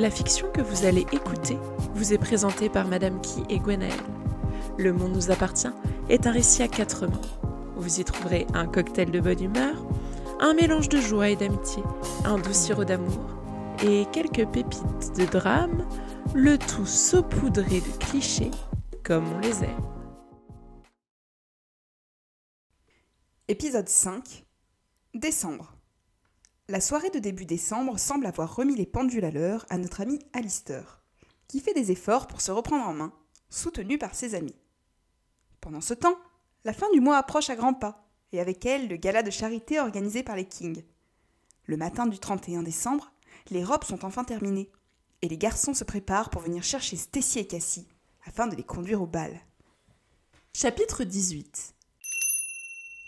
La fiction que vous allez écouter vous est présentée par Madame Ki et Gwenaëlle. Le monde nous appartient est un récit à quatre mains. Vous y trouverez un cocktail de bonne humeur, un mélange de joie et d'amitié, un doux sirop d'amour et quelques pépites de drame, le tout saupoudré de clichés comme on les aime. Épisode 5. Décembre. La soirée de début décembre semble avoir remis les pendules à l'heure à notre ami Alistair, qui fait des efforts pour se reprendre en main, soutenu par ses amis. Pendant ce temps, la fin du mois approche à grands pas, et avec elle le gala de charité organisé par les King. Le matin du 31 décembre, les robes sont enfin terminées, et les garçons se préparent pour venir chercher Stacy et Cassie, afin de les conduire au bal. Chapitre 18.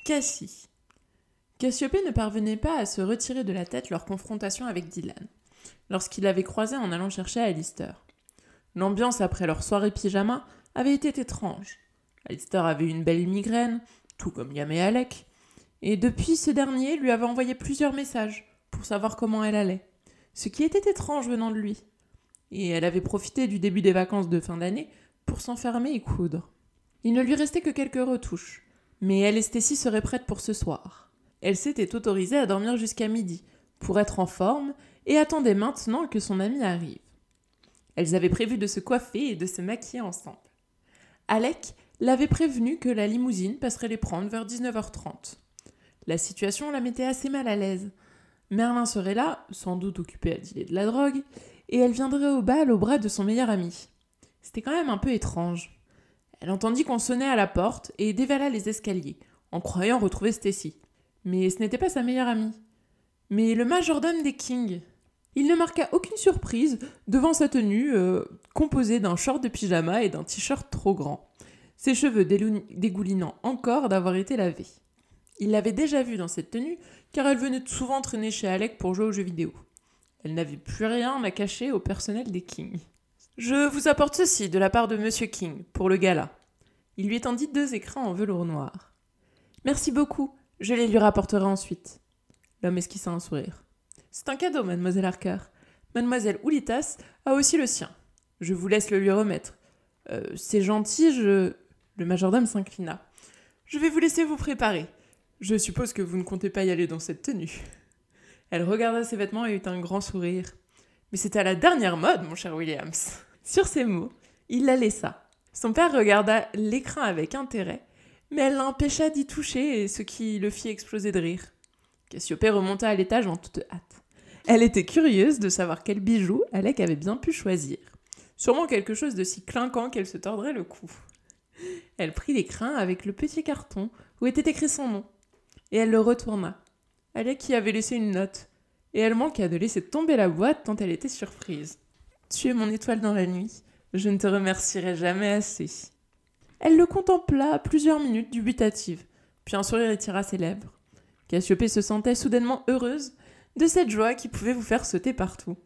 Cassie. Cassiopée ne parvenait pas à se retirer de la tête leur confrontation avec Dylan, lorsqu'il l'avait croisée en allant chercher Alistair. L'ambiance après leur soirée pyjama avait été étrange. Alistair avait eu une belle migraine, tout comme Liam et Alec, et depuis ce dernier lui avait envoyé plusieurs messages pour savoir comment elle allait, ce qui était étrange venant de lui. Et elle avait profité du début des vacances de fin d'année pour s'enfermer et coudre. Il ne lui restait que quelques retouches, mais elle et Stacy seraient prêtes pour ce soir. Elle s'était autorisée à dormir jusqu'à midi, pour être en forme, et attendait maintenant que son amie arrive. Elles avaient prévu de se coiffer et de se maquiller ensemble. Alec l'avait prévenue que la limousine passerait les prendre vers 19h30. La situation la mettait assez mal à l'aise. Merlin serait là, sans doute occupé à dealer de la drogue, et elle viendrait au bal au bras de son meilleur ami. C'était quand même un peu étrange. Elle entendit qu'on sonnait à la porte et dévala les escaliers, en croyant retrouver Stacy. Mais ce n'était pas sa meilleure amie, mais le majordome des Kings. Il ne marqua aucune surprise devant sa tenue composée d'un short de pyjama et d'un t-shirt trop grand, ses cheveux dégoulinant encore d'avoir été lavés. Il l'avait déjà vue dans cette tenue, car elle venait souvent traîner chez Alec pour jouer aux jeux vidéo. Elle n'avait plus rien à cacher au personnel des Kings. « Je vous apporte ceci de la part de Monsieur King, pour le gala. » Il lui tendit deux écrins en velours noir. « Merci beaucoup. Je les lui rapporterai ensuite. » L'homme esquissa un sourire. « C'est un cadeau, mademoiselle Harker. Mademoiselle Oulitas a aussi le sien. Je vous laisse le lui remettre. C'est gentil, je... » Le majordome s'inclina. « Je vais vous laisser vous préparer. Je suppose que vous ne comptez pas y aller dans cette tenue. » Elle regarda ses vêtements et eut un grand sourire. « Mais c'est à la dernière mode, mon cher Williams. » Sur ces mots, il la laissa. Son père regarda l'écrin avec intérêt, mais elle l'empêcha d'y toucher, ce qui le fit exploser de rire. Cassiopée remonta à l'étage en toute hâte. Elle était curieuse de savoir quel bijou Alec avait bien pu choisir. Sûrement quelque chose de si clinquant qu'elle se tordrait le cou. Elle prit l'écrin avec le petit carton où était écrit son nom, et elle le retourna. Alec y avait laissé une note, et elle manqua de laisser tomber la boîte tant elle était surprise. « Tu es mon étoile dans la nuit, je ne te remercierai jamais assez. » Elle le contempla plusieurs minutes dubitative, puis un sourire étira ses lèvres. Cassiopée se sentait soudainement heureuse de cette joie qui pouvait vous faire sauter partout.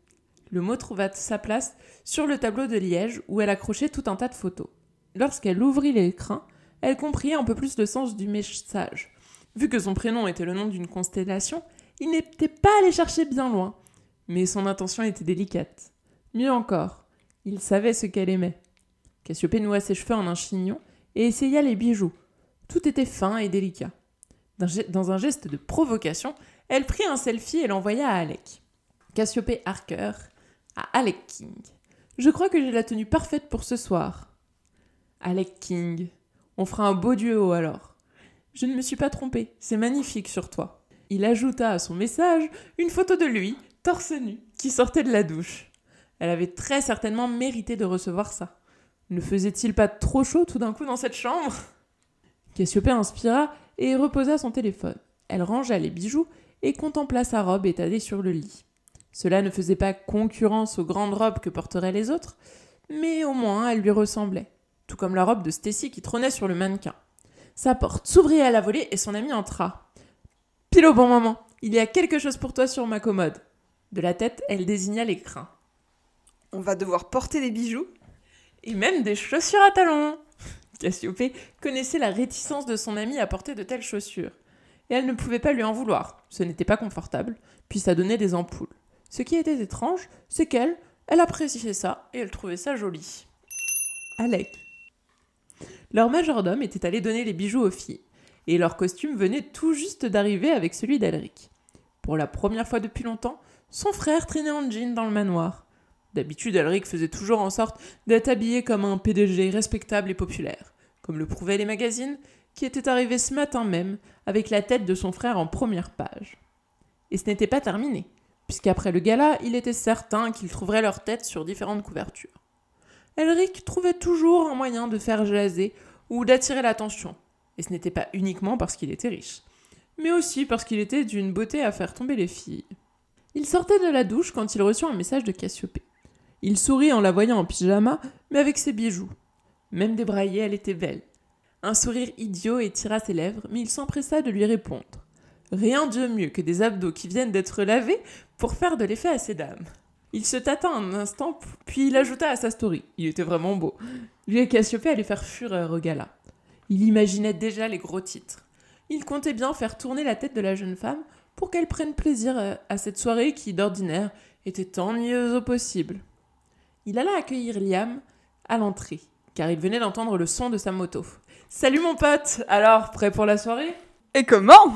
Le mot trouva sa place sur le tableau de liège où elle accrochait tout un tas de photos. Lorsqu'elle ouvrit l'écran, elle comprit un peu plus le sens du message. Vu que son prénom était le nom d'une constellation, il n'était pas allé chercher bien loin, mais son intention était délicate. Mieux encore, il savait ce qu'elle aimait. Cassiopée noua ses cheveux en un chignon et essaya les bijoux. Tout était fin et délicat. Dans un geste de provocation, elle prit un selfie et l'envoya à Alec. Cassiopée Harker à Alec King. « Je crois que j'ai la tenue parfaite pour ce soir. » Alec King. On fera un beau duo alors. Je ne me suis pas trompée, c'est magnifique sur toi. Il ajouta à son message une photo de lui, torse nu, qui sortait de la douche. Elle avait très certainement mérité de recevoir ça. Ne faisait-il pas trop chaud tout d'un coup dans cette chambre ? Cassiopée inspira et reposa son téléphone. Elle rangea les bijoux et contempla sa robe étalée sur le lit. Cela ne faisait pas concurrence aux grandes robes que porteraient les autres, mais au moins elle lui ressemblait, tout comme la robe de Stacy qui trônait sur le mannequin. Sa porte s'ouvrit à la volée et son ami entra. « Pile au bon moment, il y a quelque chose pour toi sur ma commode. » De la tête, elle désigna l'écrin. « On va devoir porter des bijoux ? » Et même des chaussures à talons. Cassiopée connaissait la réticence de son amie à porter de telles chaussures. Et elle ne pouvait pas lui en vouloir. Ce n'était pas confortable, puis ça donnait des ampoules. Ce qui était étrange, c'est qu'elle, Elle appréciait ça et elle trouvait ça joli. Alec. Leur majordome était allé donner les bijoux aux filles, et leur costume venait tout juste d'arriver avec celui d'Alric. Pour la première fois depuis longtemps, son frère traînait en jean dans le manoir. D'habitude, Alric faisait toujours en sorte d'être habillé comme un PDG respectable et populaire, comme le prouvaient les magazines, qui étaient arrivés ce matin même, avec la tête de son frère en première page. Et ce n'était pas terminé, puisqu'après le gala, il était certain qu'ils trouveraient leur tête sur différentes couvertures. Alric trouvait toujours un moyen de faire jaser ou d'attirer l'attention, et ce n'était pas uniquement parce qu'il était riche, mais aussi parce qu'il était d'une beauté à faire tomber les filles. Il sortait de la douche quand il reçut un message de Cassiopée. Il sourit en la voyant en pyjama, mais avec ses bijoux. Même débraillée, elle était belle. Un sourire idiot étira ses lèvres, mais il s'empressa de lui répondre. Rien de mieux que des abdos qui viennent d'être lavés pour faire de l'effet à ces dames. Il se tâta un instant, puis il ajouta à sa story. Il était vraiment beau. Lui et Cassiopée allaient faire fureur au gala. Il imaginait déjà les gros titres. Il comptait bien faire tourner la tête de la jeune femme pour qu'elle prenne plaisir à cette soirée qui, d'ordinaire, était ennuyeuse au possible. Il alla accueillir Liam à l'entrée, car il venait d'entendre le son de sa moto. « Salut mon pote! Alors, prêt pour la soirée ?»« Et comment ?»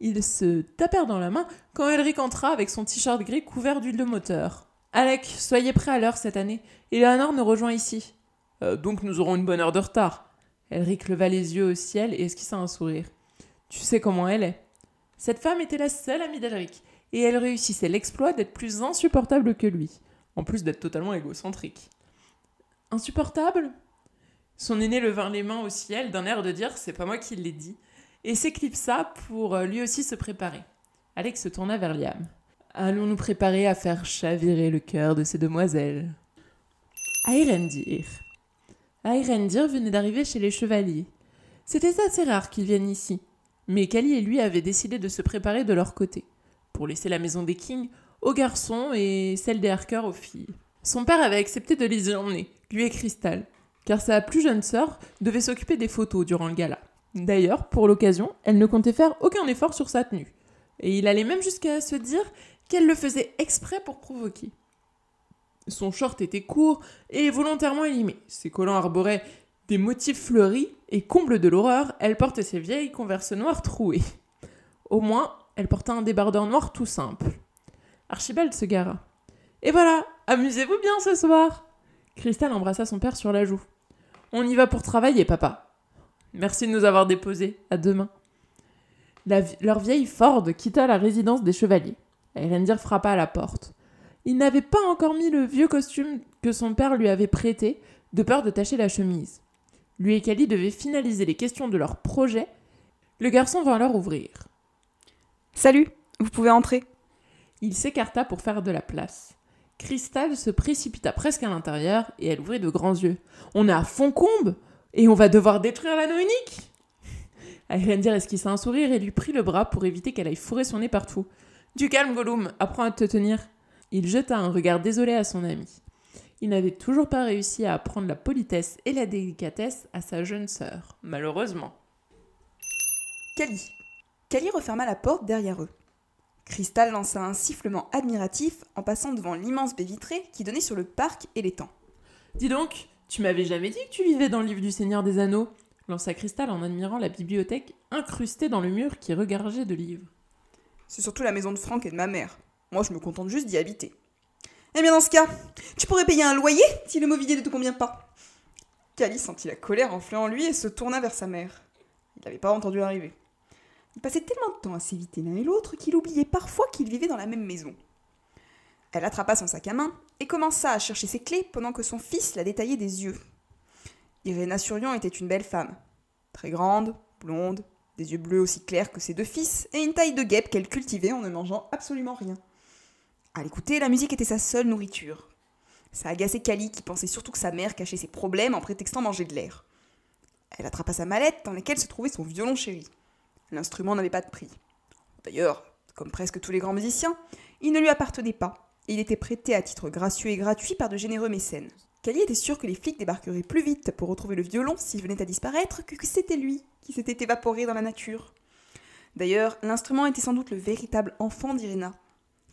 Ils se tapèrent dans la main quand Alric entra avec son t-shirt gris couvert d'huile de moteur. « Alec, soyez prêts à l'heure cette année. Eleanor nous rejoint ici. »« Donc nous aurons une bonne heure de retard. » Alric leva les yeux au ciel et esquissa un sourire. « Tu sais comment elle est. » Cette femme était la seule amie d'Alric, et elle réussissait l'exploit d'être plus insupportable que lui, en plus d'être totalement égocentrique. « Insupportable ?» Son aîné leva les mains au ciel d'un air de dire « c'est pas moi qui l'ai dit » et s'éclipsa pour lui aussi se préparer. Alec se tourna vers Liam. « Allons nous préparer à faire chavirer le cœur de ces demoiselles. » Ayrendir. Ayrendir venait d'arriver chez les chevaliers. C'était assez rare qu'ils viennent ici, mais Kali et lui avaient décidé de se préparer de leur côté, pour laisser la maison des Kings aux garçons et celle des Harker aux filles. Son père avait accepté de les y emmener, lui et Cristal, car sa plus jeune sœur devait s'occuper des photos durant le gala. D'ailleurs, pour l'occasion, elle ne comptait faire aucun effort sur sa tenue, et il allait même jusqu'à se dire qu'elle le faisait exprès pour provoquer. Son short était court et volontairement élimé, ses collants arboraient des motifs fleuris, et comble de l'horreur, elle portait ses vieilles converses noires trouées. Au moins, elle portait un débardeur noir tout simple. Archibald se gara. « Et voilà, amusez-vous bien ce soir !» Cristal embrassa son père sur la joue. « On y va pour travailler, papa. Merci de nous avoir déposés. À demain. » Leur vieille Ford quitta la résidence des chevaliers. Ayrendir frappa à la porte. Il n'avait pas encore mis le vieux costume que son père lui avait prêté, de peur de tacher la chemise. Lui et Kali devaient finaliser les questions de leur projet. Le garçon vint leur ouvrir. « Salut, vous pouvez entrer. » Il s'écarta pour faire de la place. Cristal se précipita presque à l'intérieur et elle ouvrit de grands yeux. « On est à Fondcombe et on va devoir détruire l'anneau unique !» Ayrendir esquissa un sourire et lui prit le bras pour éviter qu'elle aille fourrer son nez partout. « Du calme, Gollum, apprends à te tenir !» Il jeta un regard désolé à son ami. Il n'avait toujours pas réussi à apprendre la politesse et la délicatesse à sa jeune sœur, malheureusement. Kali referma la porte derrière eux. Cristal lança un sifflement admiratif en passant devant l'immense baie vitrée qui donnait sur le parc et l'étang. « Dis donc, tu m'avais jamais dit que tu vivais dans le livre du Seigneur des Anneaux » lança Cristal en admirant la bibliothèque incrustée dans le mur qui regorgeait de livres. « C'est surtout la maison de Franck et de ma mère. » Moi, je me contente juste d'y habiter. Eh bien, dans ce cas, tu pourrais payer un loyer si le mobilier ne te convient pas. » Kali sentit la colère enfler en lui et se tourna vers sa mère. Il n'avait pas entendu arriver. Il passait tellement de temps à s'éviter l'un et l'autre qu'il oubliait parfois qu'ils vivaient dans la même maison. Elle attrapa son sac à main et commença à chercher ses clés pendant que son fils la détaillait des yeux. Irena Surion était une belle femme. Très grande, blonde, des yeux bleus aussi clairs que ses deux fils et une taille de guêpe qu'elle cultivait en ne mangeant absolument rien. À l'écouter, la musique était sa seule nourriture. Ça agaçait Kali, qui pensait surtout que sa mère cachait ses problèmes en prétextant manger de l'air. Elle attrapa sa mallette dans laquelle se trouvait son violon chéri. L'instrument n'avait pas de prix. D'ailleurs, comme presque tous les grands musiciens, il ne lui appartenait pas, et il était prêté à titre gracieux et gratuit par de généreux mécènes. Kali était sûre que les flics débarqueraient plus vite pour retrouver le violon s'il venait à disparaître que c'était lui qui s'était évaporé dans la nature. D'ailleurs, l'instrument était sans doute le véritable enfant d'Irena.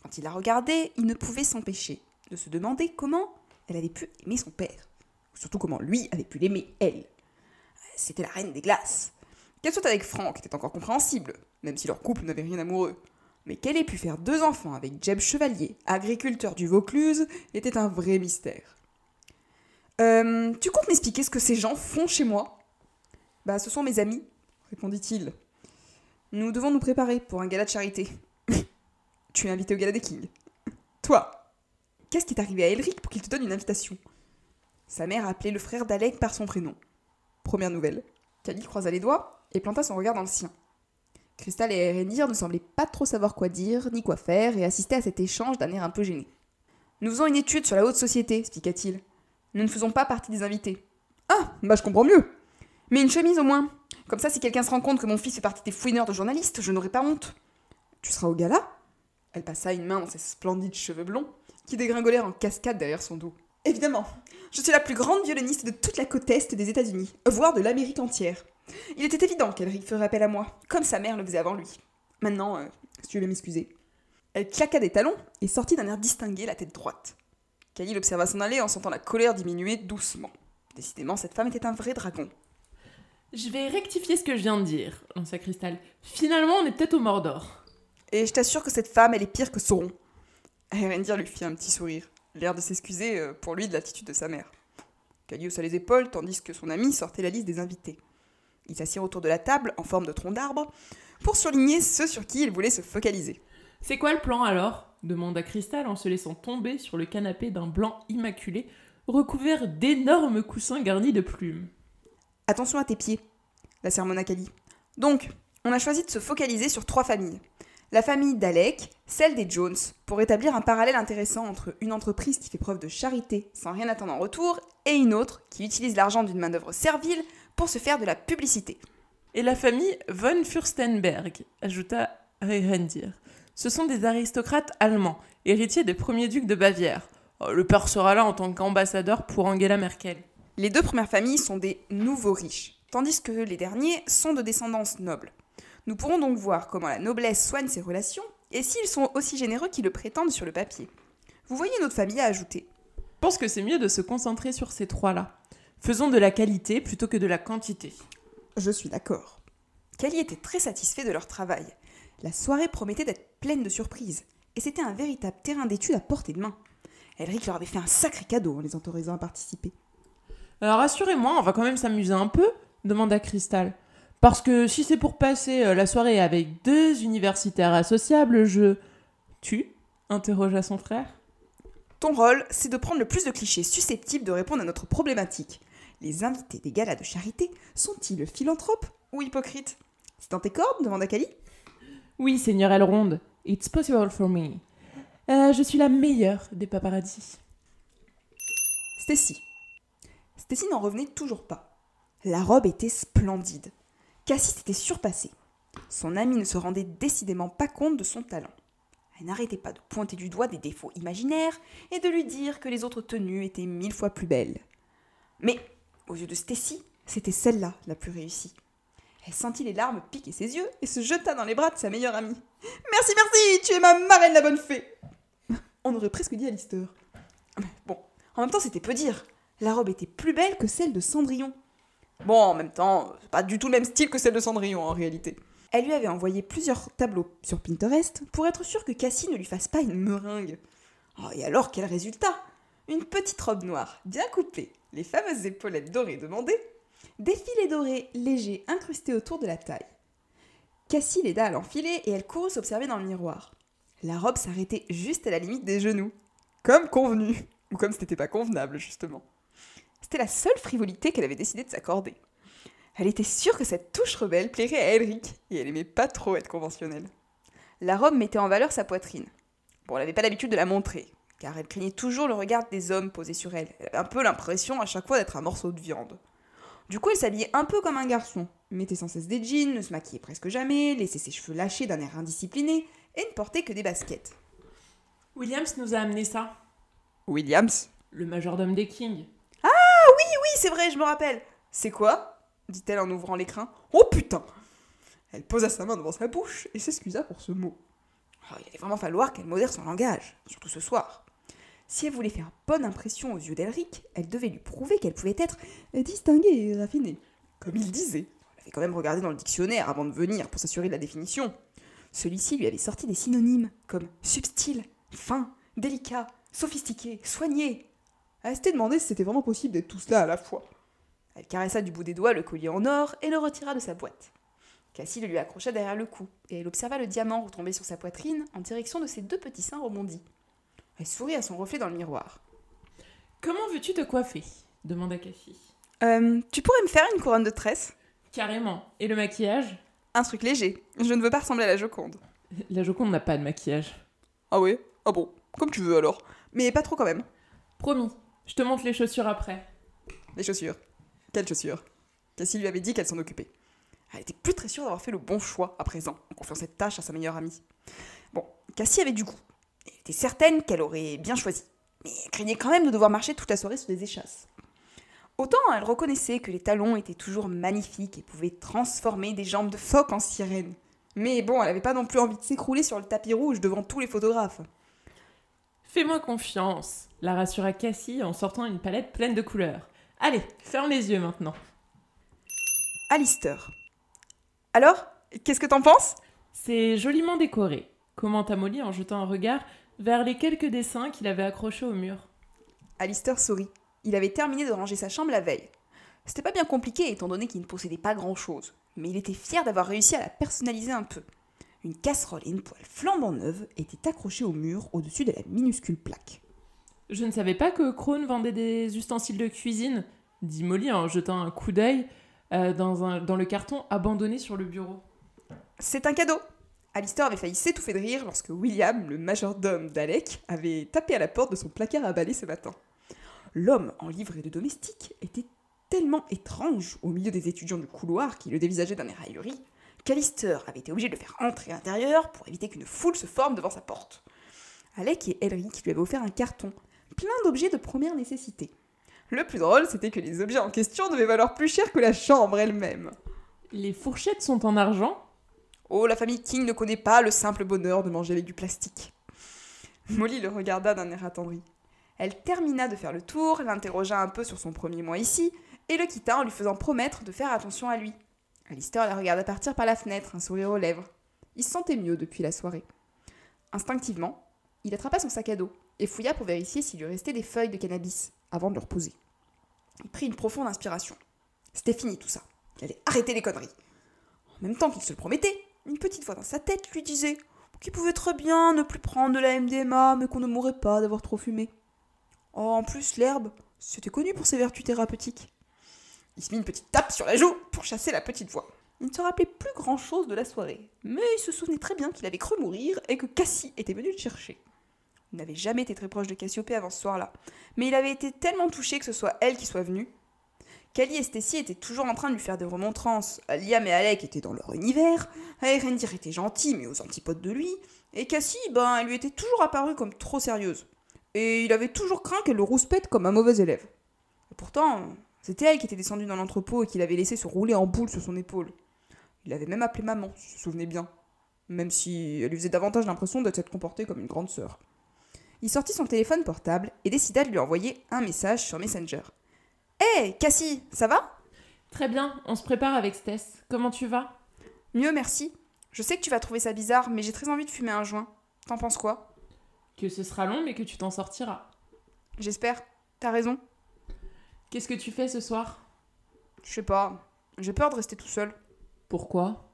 Quand il la regardait, il ne pouvait s'empêcher. de se demander comment elle avait pu aimer son père. Surtout comment lui avait pu l'aimer, elle. C'était la reine des glaces. Qu'elle soit avec Franck était encore compréhensible, même si leur couple n'avait rien d'amoureux. Mais qu'elle ait pu faire 2 enfants avec Jeb Chevalier, agriculteur du Vaucluse, était un vrai mystère. Tu comptes m'expliquer ce que ces gens font chez moi ? Bah, ce sont mes amis, répondit-il. Nous devons nous préparer pour un gala de charité. Tu es invité au gala des Kings. Toi, qu'est-ce qui est arrivé à Elric pour qu'il te donne une invitation ? Sa mère appelait le frère d'Alec par son prénom. Première nouvelle. Kali croisa les doigts et planta son regard dans le sien. Cristal et Ayrendir ne semblaient pas trop savoir quoi dire, ni quoi faire, et assistaient à cet échange d'un air un peu gêné. « Nous faisons une étude sur la haute société, expliqua-t-il. Nous ne faisons pas partie des invités. »« Ah, bah je comprends mieux. Mais une chemise au moins. Comme ça, si quelqu'un se rend compte que mon fils fait partie des fouineurs de journalistes, je n'aurai pas honte. »« Tu seras au gala ?» Elle passa une main dans ses splendides cheveux blonds, qui dégringolèrent en cascade derrière son dos. « Évidemment, je suis la plus grande violoniste de toute la côte est des États-Unis, voire de l'Amérique entière. » Il était évident qu'Elric ferait appel à moi, comme sa mère le faisait avant lui. Maintenant, si tu veux m'excuser. Elle claqua des talons et sortit d'un air distingué la tête droite. Kali l'observa s'en aller en sentant la colère diminuer doucement. Décidément, cette femme était un vrai dragon. « Je vais rectifier ce que je viens de dire, » lança Cristal. « Finalement, on est peut-être au Mordor. »« Et je t'assure que cette femme, elle est pire que Sauron. » Ayrendir lui fit un petit sourire, l'air de s'excuser pour lui de l'attitude de sa mère. Kali haussa les épaules tandis que son ami sortait la liste des invités. Ils s'assirent autour de la table, en forme de tronc d'arbre, pour surligner ceux sur qui ils voulaient se focaliser. « C'est quoi le plan alors ?» demanda Cristal en se laissant tomber sur le canapé d'un blanc immaculé, recouvert d'énormes coussins garnis de plumes. « Attention à tes pieds !» la sermonna Kali. « Donc, on a choisi de se focaliser sur 3 familles. La famille d'Alec, celle des Jones, pour établir un parallèle intéressant entre une entreprise qui fait preuve de charité sans rien attendre en retour, et une autre qui utilise l'argent d'une main-d'œuvre servile pour se faire de la publicité. Et la famille von Fürstenberg, ajouta Ayrendir. Ce sont des aristocrates allemands, héritiers des premiers ducs de Bavière. Le père sera là en tant qu'ambassadeur pour Angela Merkel. Les 2 premières familles sont des nouveaux riches, tandis que les derniers sont de descendance noble. Nous pourrons donc voir comment la noblesse soigne ses relations et s'ils sont aussi généreux qu'ils le prétendent sur le papier. Vous voyez notre famille à ajouter. Je pense que c'est mieux de se concentrer sur ces 3-là. Faisons de la qualité plutôt que de la quantité. Je suis d'accord. Kali était très satisfait de leur travail. La soirée promettait d'être pleine de surprises, et c'était un véritable terrain d'étude à portée de main. Elric leur avait fait un sacré cadeau en les autorisant à participer. Alors rassurez-moi, on va quand même s'amuser un peu, demanda Cristal. Parce que si c'est pour passer la soirée avec 2 universitaires associables, je... Tu interrogea son frère. Ton rôle, c'est de prendre le plus de clichés susceptibles de répondre à notre problématique. Les invités des galas de charité sont-ils philanthropes ou hypocrites ? C'est dans tes cordes ? Demanda Kali. Oui, seigneur Elronde. It's possible for me. Je suis la meilleure des paparazzis. Stacy n'en revenait toujours pas. La robe était splendide. Cassie s'était surpassée. Son amie ne se rendait décidément pas compte de son talent. Elle n'arrêtait pas de pointer du doigt des défauts imaginaires et de lui dire que les autres tenues étaient 1000 fois plus belles. Mais, aux yeux de Stacy, c'était celle-là la plus réussie. Elle sentit les larmes piquer ses yeux et se jeta dans les bras de sa meilleure amie. « Merci, tu es ma marraine la bonne fée !» On aurait presque dit Alistair. Bon, en même temps, c'était peu dire. La robe était plus belle que celle de Cendrillon. Bon, en même temps, c'est pas du tout le même style que celle de Cendrillon, en réalité. Elle lui avait envoyé plusieurs tableaux sur Pinterest pour être sûre que Cassie ne lui fasse pas une meringue. Oh, et alors, quel résultat ! Une petite robe noire, bien coupée, les fameuses épaulettes dorées demandées, des filets dorés légers incrustés autour de la taille. Cassie l'aida à l'enfiler et elle courut s'observer dans le miroir. La robe s'arrêtait juste à la limite des genoux. Comme convenu, ou comme ce n'était pas convenable, justement. C'était la seule frivolité qu'elle avait décidé de s'accorder. Elle était sûre que cette touche rebelle plairait à Elric, et elle aimait pas trop être conventionnelle. La robe mettait en valeur sa poitrine. Bon, elle n'avait pas l'habitude de la montrer, car elle craignait toujours le regard des hommes posés sur elle. Elle avait un peu l'impression à chaque fois d'être un morceau de viande. Du coup, elle s'habillait un peu comme un garçon, mettait sans cesse des jeans, ne se maquillait presque jamais, laissait ses cheveux lâchés d'un air indiscipliné, et ne portait que des baskets. Williams nous a amené ça. Williams ? Le majordome des Kings. C'est vrai, je me rappelle. C'est quoi ? dit-elle en ouvrant l'écrin. Oh putain ! Elle posa sa main devant sa bouche et s'excusa pour ce mot. Oh, il allait vraiment falloir qu'elle modère son langage, surtout ce soir. Si elle voulait faire bonne impression aux yeux d'Elric, elle devait lui prouver qu'elle pouvait être distinguée et raffinée. Comme il disait. Elle avait quand même regardé dans le dictionnaire avant de venir pour s'assurer de la définition. Celui-ci lui avait sorti des synonymes comme subtil, fin, délicat, sophistiqué, soigné. Elle s'était demandé si c'était vraiment possible d'être tout cela à la fois. Elle caressa du bout des doigts le collier en or et le retira de sa boîte. Cassie le lui accrocha derrière le cou, et elle observa le diamant retomber sur sa poitrine en direction de ses deux petits seins rebondis. Elle sourit à son reflet dans le miroir. « Comment veux-tu te coiffer ?» demanda Cassie. « Tu pourrais me faire une couronne de tresses ?»« Carrément. Et le maquillage ?»« Un truc léger. Je ne veux pas ressembler à la Joconde. » »« La Joconde n'a pas de maquillage. » »« Ah oui ? Ah bon. Comme tu veux alors. Mais pas trop quand même. »« Promis. Je te montre les chaussures après. » »« Les chaussures. Quelles chaussures ?» Cassie lui avait dit qu'elle s'en occupait. Elle était plus très sûre d'avoir fait le bon choix à présent, en confiant cette tâche à sa meilleure amie. Bon, Cassie avait du goût. Elle était certaine qu'elle aurait bien choisi, mais elle craignait quand même de devoir marcher toute la soirée sur des échasses. Autant elle reconnaissait que les talons étaient toujours magnifiques et pouvaient transformer des jambes de phoque en sirène. Mais bon, elle n'avait pas non plus envie de s'écrouler sur le tapis rouge devant tous les photographes. « Fais-moi confiance », la rassura Cassie en sortant une palette pleine de couleurs. « Allez, ferme les yeux maintenant. » Alistair. « Alors, qu'est-ce que t'en penses ?» C'est joliment décoré, commenta Molly en jetant un regard vers les quelques dessins qu'il avait accrochés au mur. Alistair sourit. Il avait terminé de ranger sa chambre la veille. C'était pas bien compliqué étant donné qu'il ne possédait pas grand-chose, mais il était fier d'avoir réussi à la personnaliser un peu. Une casserole et une poêle flambant neuve étaient accrochées au mur au-dessus de la minuscule plaque. « Je ne savais pas que Krohn vendait des ustensiles de cuisine, » dit Molly en jetant un coup d'œil, dans le carton abandonné sur le bureau. « C'est un cadeau !» Alistair avait failli s'étouffer de rire lorsque William, le majordome d'Alec, avait tapé à la porte de son placard à balai ce matin. L'homme en livrée de domestique était tellement étrange au milieu des étudiants du couloir qui le dévisageaient d'un air ahuri qu'Alistair avait été obligé de le faire entrer à l'intérieur pour éviter qu'une foule se forme devant sa porte. Alec et Elric lui avaient offert un carton, plein d'objets de première nécessité. Le plus drôle, c'était que les objets en question devaient valoir plus cher que la chambre elle-même. Les fourchettes sont en argent ? Oh, la famille King ne connaît pas le simple bonheur de manger avec du plastique. Molly le regarda d'un air attendri. Elle termina de faire le tour, l'interrogea un peu sur son premier mois ici, et le quitta en lui faisant promettre de faire attention à lui. Alistair la regarda partir par la fenêtre, un sourire aux lèvres. Il se sentait mieux depuis la soirée. Instinctivement, il attrapa son sac à dos et fouilla pour vérifier s'il lui restait des feuilles de cannabis avant de le reposer. Il prit une profonde inspiration. C'était fini tout ça. Il allait arrêter les conneries. En même temps qu'il se le promettait, une petite voix dans sa tête lui disait qu'il pouvait très bien ne plus prendre de la MDMA, mais qu'on ne mourrait pas d'avoir trop fumé. Oh, en plus, l'herbe, c'était connu pour ses vertus thérapeutiques. Il se mit une petite tape sur la joue pour chasser la petite voix. Il ne se rappelait plus grand-chose de la soirée, mais il se souvenait très bien qu'il avait cru mourir et que Cassie était venue le chercher. Il n'avait jamais été très proche de Cassiopée avant ce soir-là, mais il avait été tellement touché que ce soit elle qui soit venue. Kali et Stacy étaient toujours en train de lui faire des remontrances, Liam et Alec étaient dans leur univers, Ayrendir était gentil mais aux antipodes de lui, et Cassie, elle lui était toujours apparue comme trop sérieuse. Et il avait toujours craint qu'elle le rouspète comme un mauvais élève. Et pourtant, c'était elle qui était descendue dans l'entrepôt et qui l'avait laissé se rouler en boule sur son épaule. Il l'avait même appelée maman, si je me souvenais bien, même si elle lui faisait davantage l'impression de s'être comportée comme une grande sœur. Il sortit son téléphone portable et décida de lui envoyer un message sur Messenger. « Hey, Cassie, ça va ?»« Très bien, on se prépare avec Stess. Comment tu vas ?»« Mieux, merci. Je sais que tu vas trouver ça bizarre, mais j'ai très envie de fumer un joint. T'en penses quoi ?»« Que ce sera long, mais que tu t'en sortiras. »« J'espère. T'as raison. » »« Qu'est-ce que tu fais ce soir ?»« Je sais pas. J'ai peur de rester tout seul. »« Pourquoi ?»«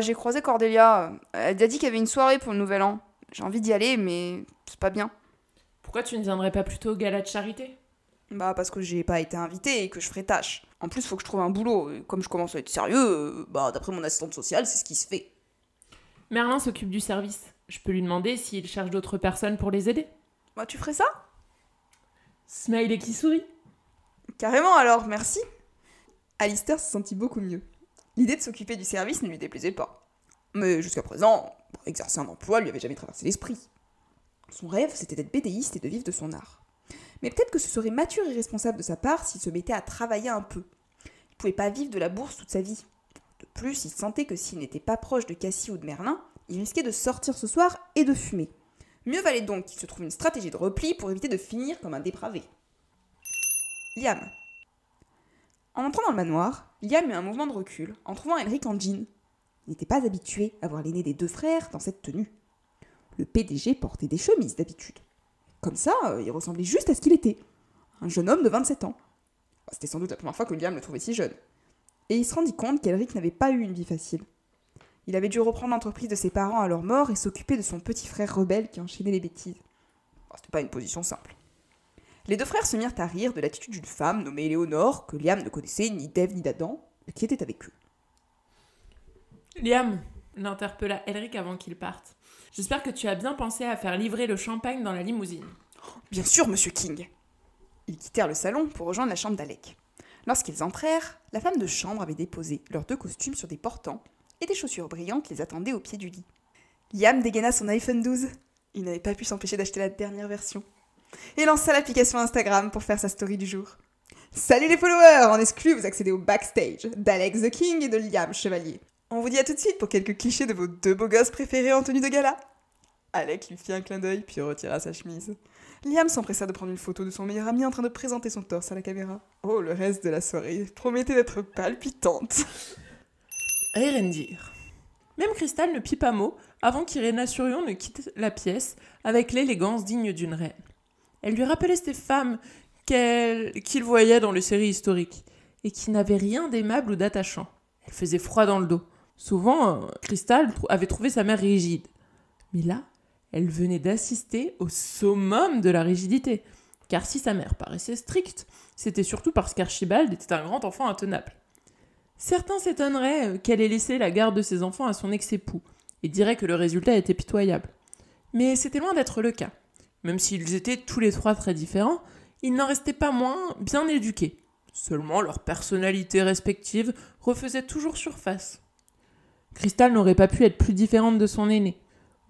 J'ai croisé Cordélia. Elle a dit qu'il y avait une soirée pour le Nouvel An. » J'ai envie d'y aller, mais c'est pas bien. Pourquoi tu ne viendrais pas plutôt au gala de charité ? Parce que j'ai pas été invitée et que je ferai tâche. En plus, faut que je trouve un boulot. Et comme je commence à être sérieux, d'après mon assistante sociale, c'est ce qui se fait. Merlin s'occupe du service. Je peux lui demander s'il cherche d'autres personnes pour les aider. Tu ferais ça ? Smiley qui sourit. Carrément alors, merci. Alistair se sentit beaucoup mieux. L'idée de s'occuper du service ne lui déplaisait pas. Mais jusqu'à présent, exercer un emploi lui avait jamais traversé l'esprit. Son rêve, c'était d'être bédéiste et de vivre de son art. Mais peut-être que ce serait mature et responsable de sa part s'il se mettait à travailler un peu. Il pouvait pas vivre de la bourse toute sa vie. De plus, il sentait que s'il n'était pas proche de Cassie ou de Merlin, il risquait de sortir ce soir et de fumer. Mieux valait donc qu'il se trouve une stratégie de repli pour éviter de finir comme un dépravé. Liam. En entrant dans le manoir, Liam eut un mouvement de recul en trouvant Alric en jean. Il n'était pas habitué à voir l'aîné des deux frères dans cette tenue. Le PDG portait des chemises d'habitude. Comme ça, il ressemblait juste à ce qu'il était. Un jeune homme de 27 ans. C'était sans doute la première fois que Liam le trouvait si jeune. Et il se rendit compte qu'Alric n'avait pas eu une vie facile. Il avait dû reprendre l'entreprise de ses parents à leur mort et s'occuper de son petit frère rebelle qui enchaînait les bêtises. C'était pas une position simple. Les deux frères se mirent à rire de l'attitude d'une femme nommée Éléonore, que Liam ne connaissait ni d'Ève ni d'Adam, qui était avec eux. Liam, l'interpella Alric avant qu'il parte. J'espère que tu as bien pensé à faire livrer le champagne dans la limousine. Bien sûr, monsieur King. Ils quittèrent le salon pour rejoindre la chambre d'Alec. Lorsqu'ils entrèrent, la femme de chambre avait déposé leurs deux costumes sur des portants et des chaussures brillantes les attendaient au pied du lit. Liam dégaina son iPhone 12. Il n'avait pas pu s'empêcher d'acheter la dernière version. Et lança l'application Instagram pour faire sa story du jour. Salut les followers! En exclu, vous accédez au backstage d'Alex the King et de Liam Chevalier. On vous dit à tout de suite pour quelques clichés de vos deux beaux gosses préférés en tenue de gala. Alec lui fit un clin d'œil puis retira sa chemise. Liam s'empressa de prendre une photo de son meilleur ami en train de présenter son torse à la caméra. Oh, le reste de la soirée promettait d'être palpitante. Ayrendir. Même Cristal ne pipe un mot avant qu'Irena Surion ne quitte la pièce avec l'élégance digne d'une reine. Elle lui rappelait ces femmes qu'il voyait dans les séries historiques et qui n'avaient rien d'aimable ou d'attachant. Elle faisait froid dans le dos. Souvent, Cristal avait trouvé sa mère rigide. Mais là, elle venait d'assister au summum de la rigidité. Car si sa mère paraissait stricte, c'était surtout parce qu'Archibald était un grand enfant intenable. Certains s'étonneraient qu'elle ait laissé la garde de ses enfants à son ex-époux et diraient que le résultat était pitoyable. Mais c'était loin d'être le cas. Même s'ils étaient tous les trois très différents, ils n'en restaient pas moins bien éduqués. Seulement, leurs personnalités respectives refaisaient toujours surface. Cristal n'aurait pas pu être plus différente de son aîné,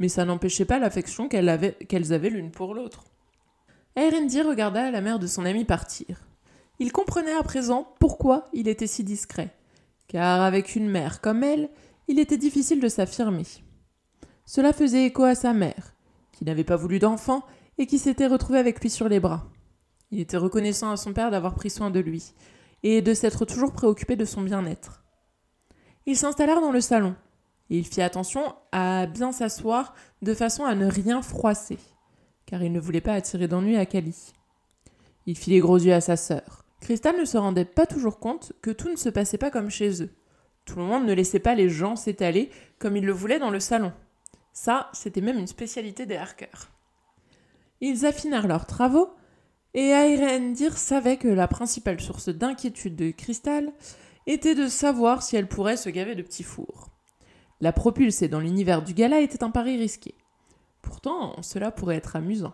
mais ça n'empêchait pas l'affection qu'elles avaient l'une pour l'autre. Ayrendir regarda la mère de son ami partir. Il comprenait à présent pourquoi il était si discret, car avec une mère comme elle, il était difficile de s'affirmer. Cela faisait écho à sa mère, qui n'avait pas voulu d'enfant et qui s'était retrouvée avec lui sur les bras. Il était reconnaissant à son père d'avoir pris soin de lui et de s'être toujours préoccupé de son bien-être. Ils s'installèrent dans le salon et il fit attention à bien s'asseoir de façon à ne rien froisser, car il ne voulait pas attirer d'ennui à Kali. Il fit les gros yeux à sa sœur. Cristal ne se rendait pas toujours compte que tout ne se passait pas comme chez eux. Tout le monde ne laissait pas les gens s'étaler comme ils le voulaient dans le salon. Ça, c'était même une spécialité des Harker. Ils affinèrent leurs travaux, et Ayrendir savait que la principale source d'inquiétude de Cristal était de savoir si elle pourrait se gaver de petits fours. La propulser dans l'univers du gala était un pari risqué. Pourtant, cela pourrait être amusant.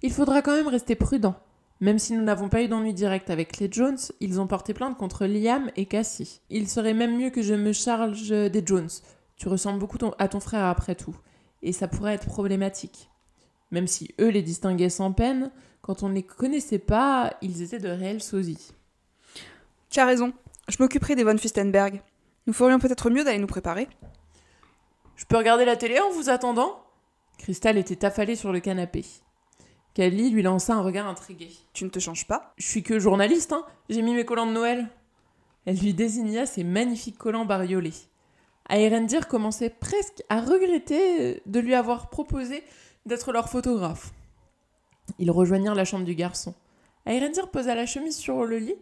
Il faudra quand même rester prudent. Même si nous n'avons pas eu d'ennui direct avec les Jones, ils ont porté plainte contre Liam et Cassie. Il serait même mieux que je me charge des Jones. Tu ressembles beaucoup à ton frère après tout, et ça pourrait être problématique. Même si eux les distinguaient sans peine, quand on ne les connaissait pas, ils étaient de réels sosies. Tu as raison, je m'occuperai des von Fürstenberg. Nous ferions peut-être mieux d'aller nous préparer. Je peux regarder la télé en vous attendant ? Cristal était affalée sur le canapé. Kali lui lança un regard intrigué. Tu ne te changes pas ? Je suis que journaliste, hein ? J'ai mis mes collants de Noël. Elle lui désigna ses magnifiques collants bariolés. Ayrendir commençait presque à regretter de lui avoir proposé d'être leur photographe. Ils rejoignirent la chambre du garçon. Ayrendir posa la chemise sur le lit,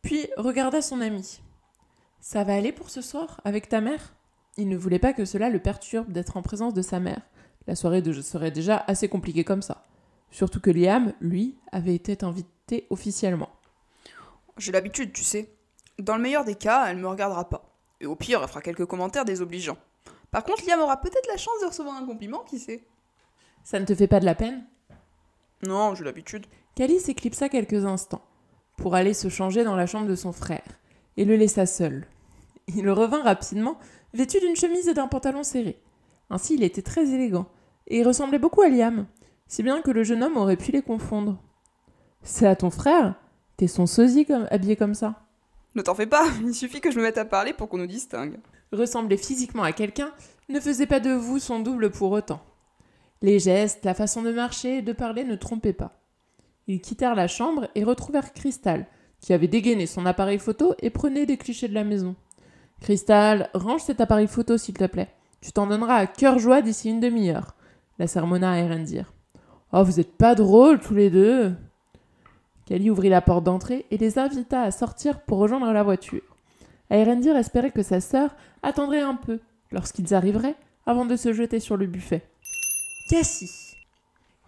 puis regarda son ami. « Ça va aller pour ce soir, avec ta mère ?» Il ne voulait pas que cela le perturbe d'être en présence de sa mère. La soirée serait déjà assez compliquée comme ça. Surtout que Liam, lui, avait été invité officiellement. « J'ai l'habitude, tu sais. Dans le meilleur des cas, elle ne me regardera pas. Et au pire, elle fera quelques commentaires désobligeants. Par contre, Liam aura peut-être la chance de recevoir un compliment, qui sait. Ça ne te fait pas de la peine ? Non, j'ai l'habitude. Kali s'éclipsa quelques instants pour aller se changer dans la chambre de son frère et le laissa seul. Il revint rapidement, vêtu d'une chemise et d'un pantalon serré. Ainsi, il était très élégant et il ressemblait beaucoup à Liam, si bien que le jeune homme aurait pu les confondre. C'est à ton frère ? T'es son sosie habillé comme ça ? Ne t'en fais pas, il suffit que je me mette à parler pour qu'on nous distingue. Ressembler physiquement à quelqu'un ne faisait pas de vous son double pour autant. Les gestes, la façon de marcher et de parler ne trompaient pas. Ils quittèrent la chambre et retrouvèrent Cristal, qui avait dégainé son appareil photo et prenait des clichés de la maison. « Cristal, range cet appareil photo, s'il te plaît. Tu t'en donneras à cœur joie d'ici une demi-heure. » La sermonna à Ayrendir. « Oh, vous êtes pas drôles, tous les deux !» Kali ouvrit la porte d'entrée et les invita à sortir pour rejoindre la voiture. Ayrendir espérait que sa sœur attendrait un peu, lorsqu'ils arriveraient, avant de se jeter sur le buffet. Cassie.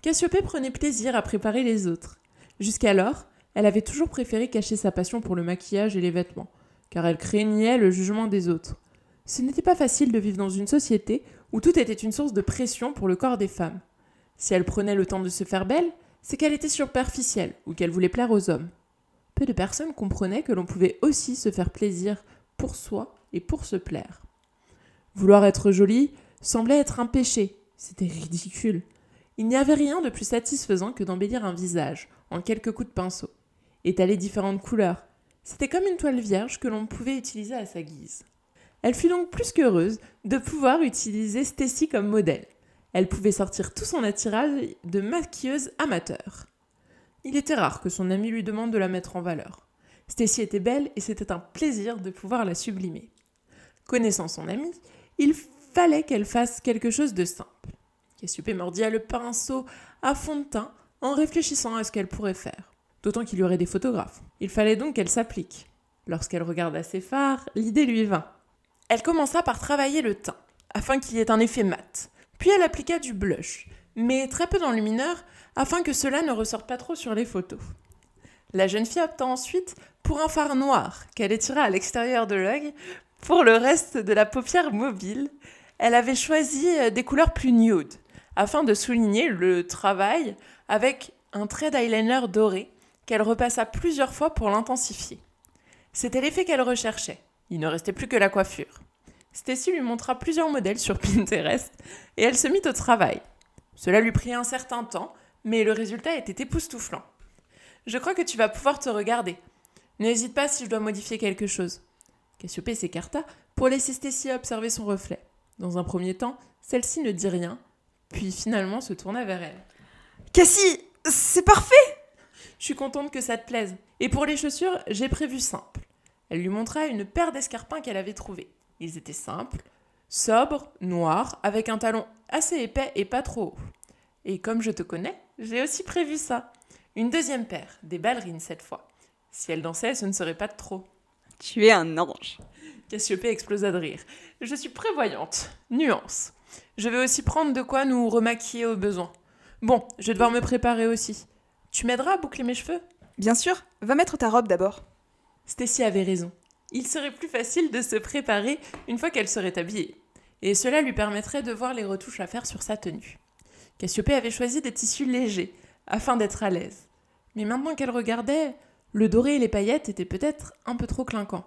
Cassiopée prenait plaisir à préparer les autres. Jusqu'alors, elle avait toujours préféré cacher sa passion pour le maquillage et les vêtements, car elle craignait le jugement des autres. Ce n'était pas facile de vivre dans une société où tout était une source de pression pour le corps des femmes. Si elle prenait le temps de se faire belle, c'est qu'elle était superficielle ou qu'elle voulait plaire aux hommes. Peu de personnes comprenaient que l'on pouvait aussi se faire plaisir pour soi et pour se plaire. Vouloir être jolie semblait être un péché. C'était ridicule. Il n'y avait rien de plus satisfaisant que d'embellir un visage en quelques coups de pinceau, étaler différentes couleurs. C'était comme une toile vierge que l'on pouvait utiliser à sa guise. Elle fut donc plus qu'heureuse de pouvoir utiliser Stacy comme modèle. Elle pouvait sortir tout son attirail de maquilleuse amateur. Il était rare que son amie lui demande de la mettre en valeur. Stacy était belle et c'était un plaisir de pouvoir la sublimer. Connaissant son amie, il fallait qu'elle fasse quelque chose de simple. Cassiopée mordilla le pinceau à fond de teint en réfléchissant à ce qu'elle pourrait faire. D'autant qu'il y aurait des photographes. Il fallait donc qu'elle s'applique. Lorsqu'elle regarda ses fards, l'idée lui vint. Elle commença par travailler le teint, afin qu'il y ait un effet mat. Puis elle appliqua du blush, mais très peu d'enlumineur, afin que cela ne ressorte pas trop sur les photos. La jeune fille opta ensuite pour un fard noir, qu'elle étira à l'extérieur de l'œil. Pour le reste de la paupière mobile, elle avait choisi des couleurs plus nude, afin de souligner le travail avec un trait d'eyeliner doré qu'elle repassa plusieurs fois pour l'intensifier. C'était l'effet qu'elle recherchait. Il ne restait plus que la coiffure. Stacy lui montra plusieurs modèles sur Pinterest et elle se mit au travail. Cela lui prit un certain temps, mais le résultat était époustouflant. « Je crois que tu vas pouvoir te regarder. N'hésite pas si je dois modifier quelque chose. » Cassiopée s'écarta pour laisser Stacy observer son reflet. Dans un premier temps, celle-ci ne dit rien, puis finalement se tourna vers elle. « Cassie, c'est parfait !»« Je suis contente que ça te plaise. Et pour les chaussures, j'ai prévu simple. » Elle lui montra une paire d'escarpins qu'elle avait trouvés. Ils étaient simples, sobres, noirs, avec un talon assez épais et pas trop haut. Et comme je te connais, j'ai aussi prévu ça. Une deuxième paire, des ballerines cette fois. Si elle dansait, ce ne serait pas de trop. Tu es un ange. Cassiopée explosa de rire. Je suis prévoyante. Nuance. Je vais aussi prendre de quoi nous remaquiller au besoin. Bon, je vais devoir me préparer aussi. Tu m'aideras à boucler mes cheveux ? Bien sûr, va mettre ta robe d'abord. Stacy avait raison. Il serait plus facile de se préparer une fois qu'elle serait habillée. Et cela lui permettrait de voir les retouches à faire sur sa tenue. Cassiopée avait choisi des tissus légers, afin d'être à l'aise. Mais maintenant qu'elle regardait, le doré et les paillettes étaient peut-être un peu trop clinquants.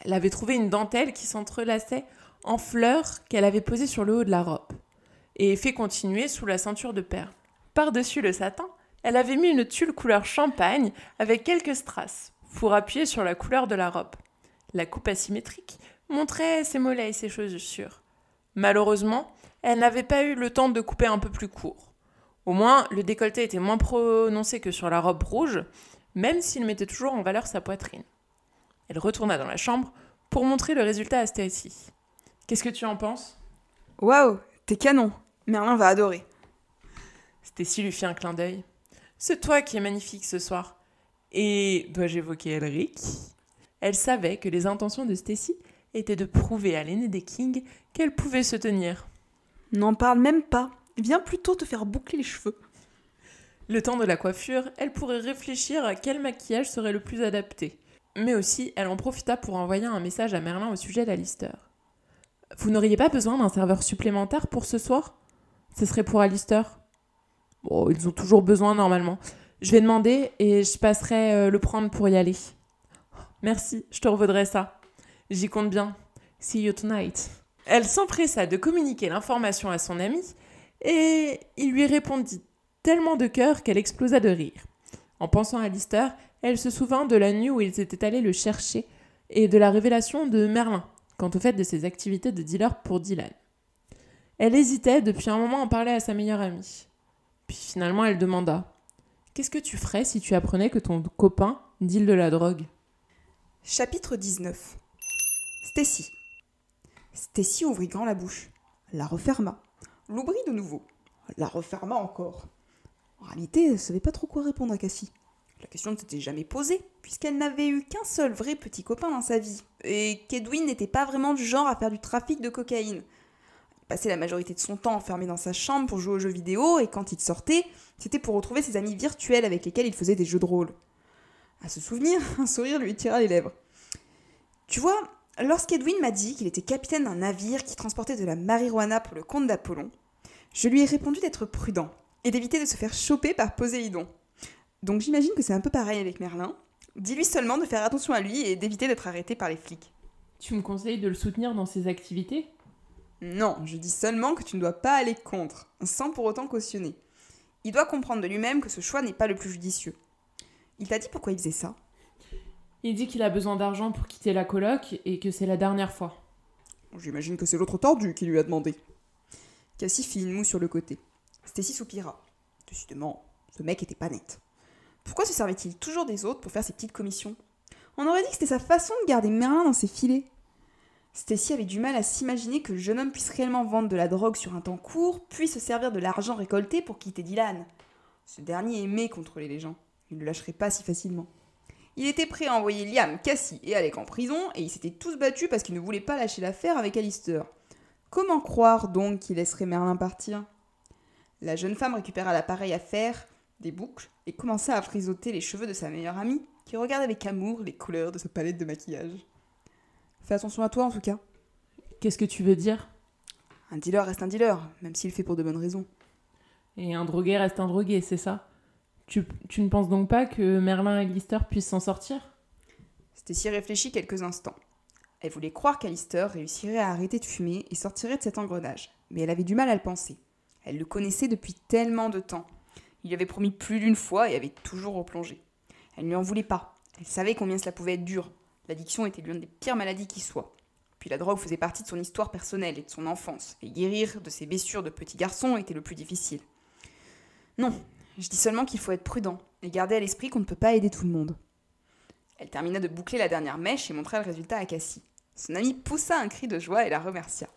Elle avait trouvé une dentelle qui s'entrelaçait en fleurs qu'elle avait posée sur le haut de la robe, et fait continuer sous la ceinture de perles. Par-dessus le satin, elle avait mis une tulle couleur champagne avec quelques strass, pour appuyer sur la couleur de la robe. La coupe asymétrique montrait ses mollets et ses chaussures. Malheureusement, elle n'avait pas eu le temps de couper un peu plus court. Au moins, le décolleté était moins prononcé que sur la robe rouge, même s'il mettait toujours en valeur sa poitrine. Elle retourna dans la chambre pour montrer le résultat à Stacy. « Qu'est-ce que tu en penses ?»« Waouh, t'es canon. Merlin va adorer. » Stacy lui fit un clin d'œil. « C'est toi qui es magnifique ce soir. Et dois-je évoquer Alric ?» Elle savait que les intentions de Stacy étaient de prouver à l'aînée des King qu'elle pouvait se tenir. « N'en parle même pas. Viens plutôt te faire boucler les cheveux. » Le temps de la coiffure, elle pourrait réfléchir à quel maquillage serait le plus adapté. Mais aussi, elle en profita pour envoyer un message à Merlin au sujet d'Alistair. « Vous n'auriez pas besoin d'un serveur supplémentaire pour ce soir ? Ce serait pour Alistair. »« Bon, ils ont toujours besoin normalement. Je vais demander et je passerai le prendre pour y aller. » « Merci, je te revaudrai ça. J'y compte bien. See you tonight. » Elle s'empressa de communiquer l'information à son ami et il lui répondit tellement de cœur qu'elle explosa de rire. En pensant à Alistair, elle se souvint de la nuit où ils étaient allés le chercher et de la révélation de Merlin quant au fait de ses activités de dealer pour Dylan. Elle hésitait depuis un moment à en parler à sa meilleure amie. Puis finalement, elle demanda « Qu'est-ce que tu ferais si tu apprenais que ton copain deal de la drogue ?» Chapitre 19. Stacy. Stacy ouvrit grand la bouche, la referma, l'ouvrit de nouveau, la referma encore. En réalité, elle ne savait pas trop quoi répondre à Cassie. La question ne s'était jamais posée, puisqu'elle n'avait eu qu'un seul vrai petit copain dans sa vie, et qu'Edwin n'était pas vraiment du genre à faire du trafic de cocaïne. Il passait la majorité de son temps enfermé dans sa chambre pour jouer aux jeux vidéo, et quand il sortait, c'était pour retrouver ses amis virtuels avec lesquels il faisait des jeux de rôle. À ce souvenir, un sourire lui tira les lèvres. « Tu vois, lorsqu'Edwin m'a dit qu'il était capitaine d'un navire qui transportait de la marijuana pour le compte d'Apollon, je lui ai répondu d'être prudent et d'éviter de se faire choper par Poséidon. Donc j'imagine que c'est un peu pareil avec Merlin. Dis-lui seulement de faire attention à lui et d'éviter d'être arrêté par les flics. » Tu me conseilles de le soutenir dans ses activités ? Non, je dis seulement que tu ne dois pas aller contre, sans pour autant cautionner. Il doit comprendre de lui-même que ce choix n'est pas le plus judicieux. Il t'a dit pourquoi il faisait ça ? Il dit qu'il a besoin d'argent pour quitter la coloc et que c'est la dernière fois. J'imagine que c'est l'autre tordu qui lui a demandé. Cassie fit une moue sur le côté. Stacy soupira. Décidément, ce mec était pas net. Pourquoi se servait-il toujours des autres pour faire ses petites commissions ? On aurait dit que c'était sa façon de garder Merlin dans ses filets. Stacy avait du mal à s'imaginer que le jeune homme puisse réellement vendre de la drogue sur un temps court, puis se servir de l'argent récolté pour quitter Dylan. Ce dernier aimait contrôler les gens. Il ne le lâcherait pas si facilement. Il était prêt à envoyer Liam, Cassie et Alec en prison, et ils s'étaient tous battus parce qu'ils ne voulaient pas lâcher l'affaire avec Alistair. Comment croire donc qu'il laisserait Merlin partir ? La jeune femme récupéra l'appareil à faire, des boucles, et commença à frisoter les cheveux de sa meilleure amie, qui regardait avec amour les couleurs de sa palette de maquillage. Fais attention à toi, en tout cas. Qu'est-ce que tu veux dire ? Un dealer reste un dealer, même s'il le fait pour de bonnes raisons. Et un drogué reste un drogué, c'est ça ? Tu ne penses donc pas que Merlin et Alistair puissent s'en sortir ? Stacy réfléchit quelques instants. Elle voulait croire qu'Alistair réussirait à arrêter de fumer et sortirait de cet engrenage, mais elle avait du mal à le penser. Elle le connaissait depuis tellement de temps. Il lui avait promis plus d'une fois et avait toujours replongé. Elle ne lui en voulait pas. Elle savait combien cela pouvait être dur. L'addiction était l'une des pires maladies qui soit. Puis la drogue faisait partie de son histoire personnelle et de son enfance, et guérir de ses blessures de petit garçon était le plus difficile. Non, je dis seulement qu'il faut être prudent et garder à l'esprit qu'on ne peut pas aider tout le monde. Elle termina de boucler la dernière mèche et montra le résultat à Cassie. Son amie poussa un cri de joie et la remercia.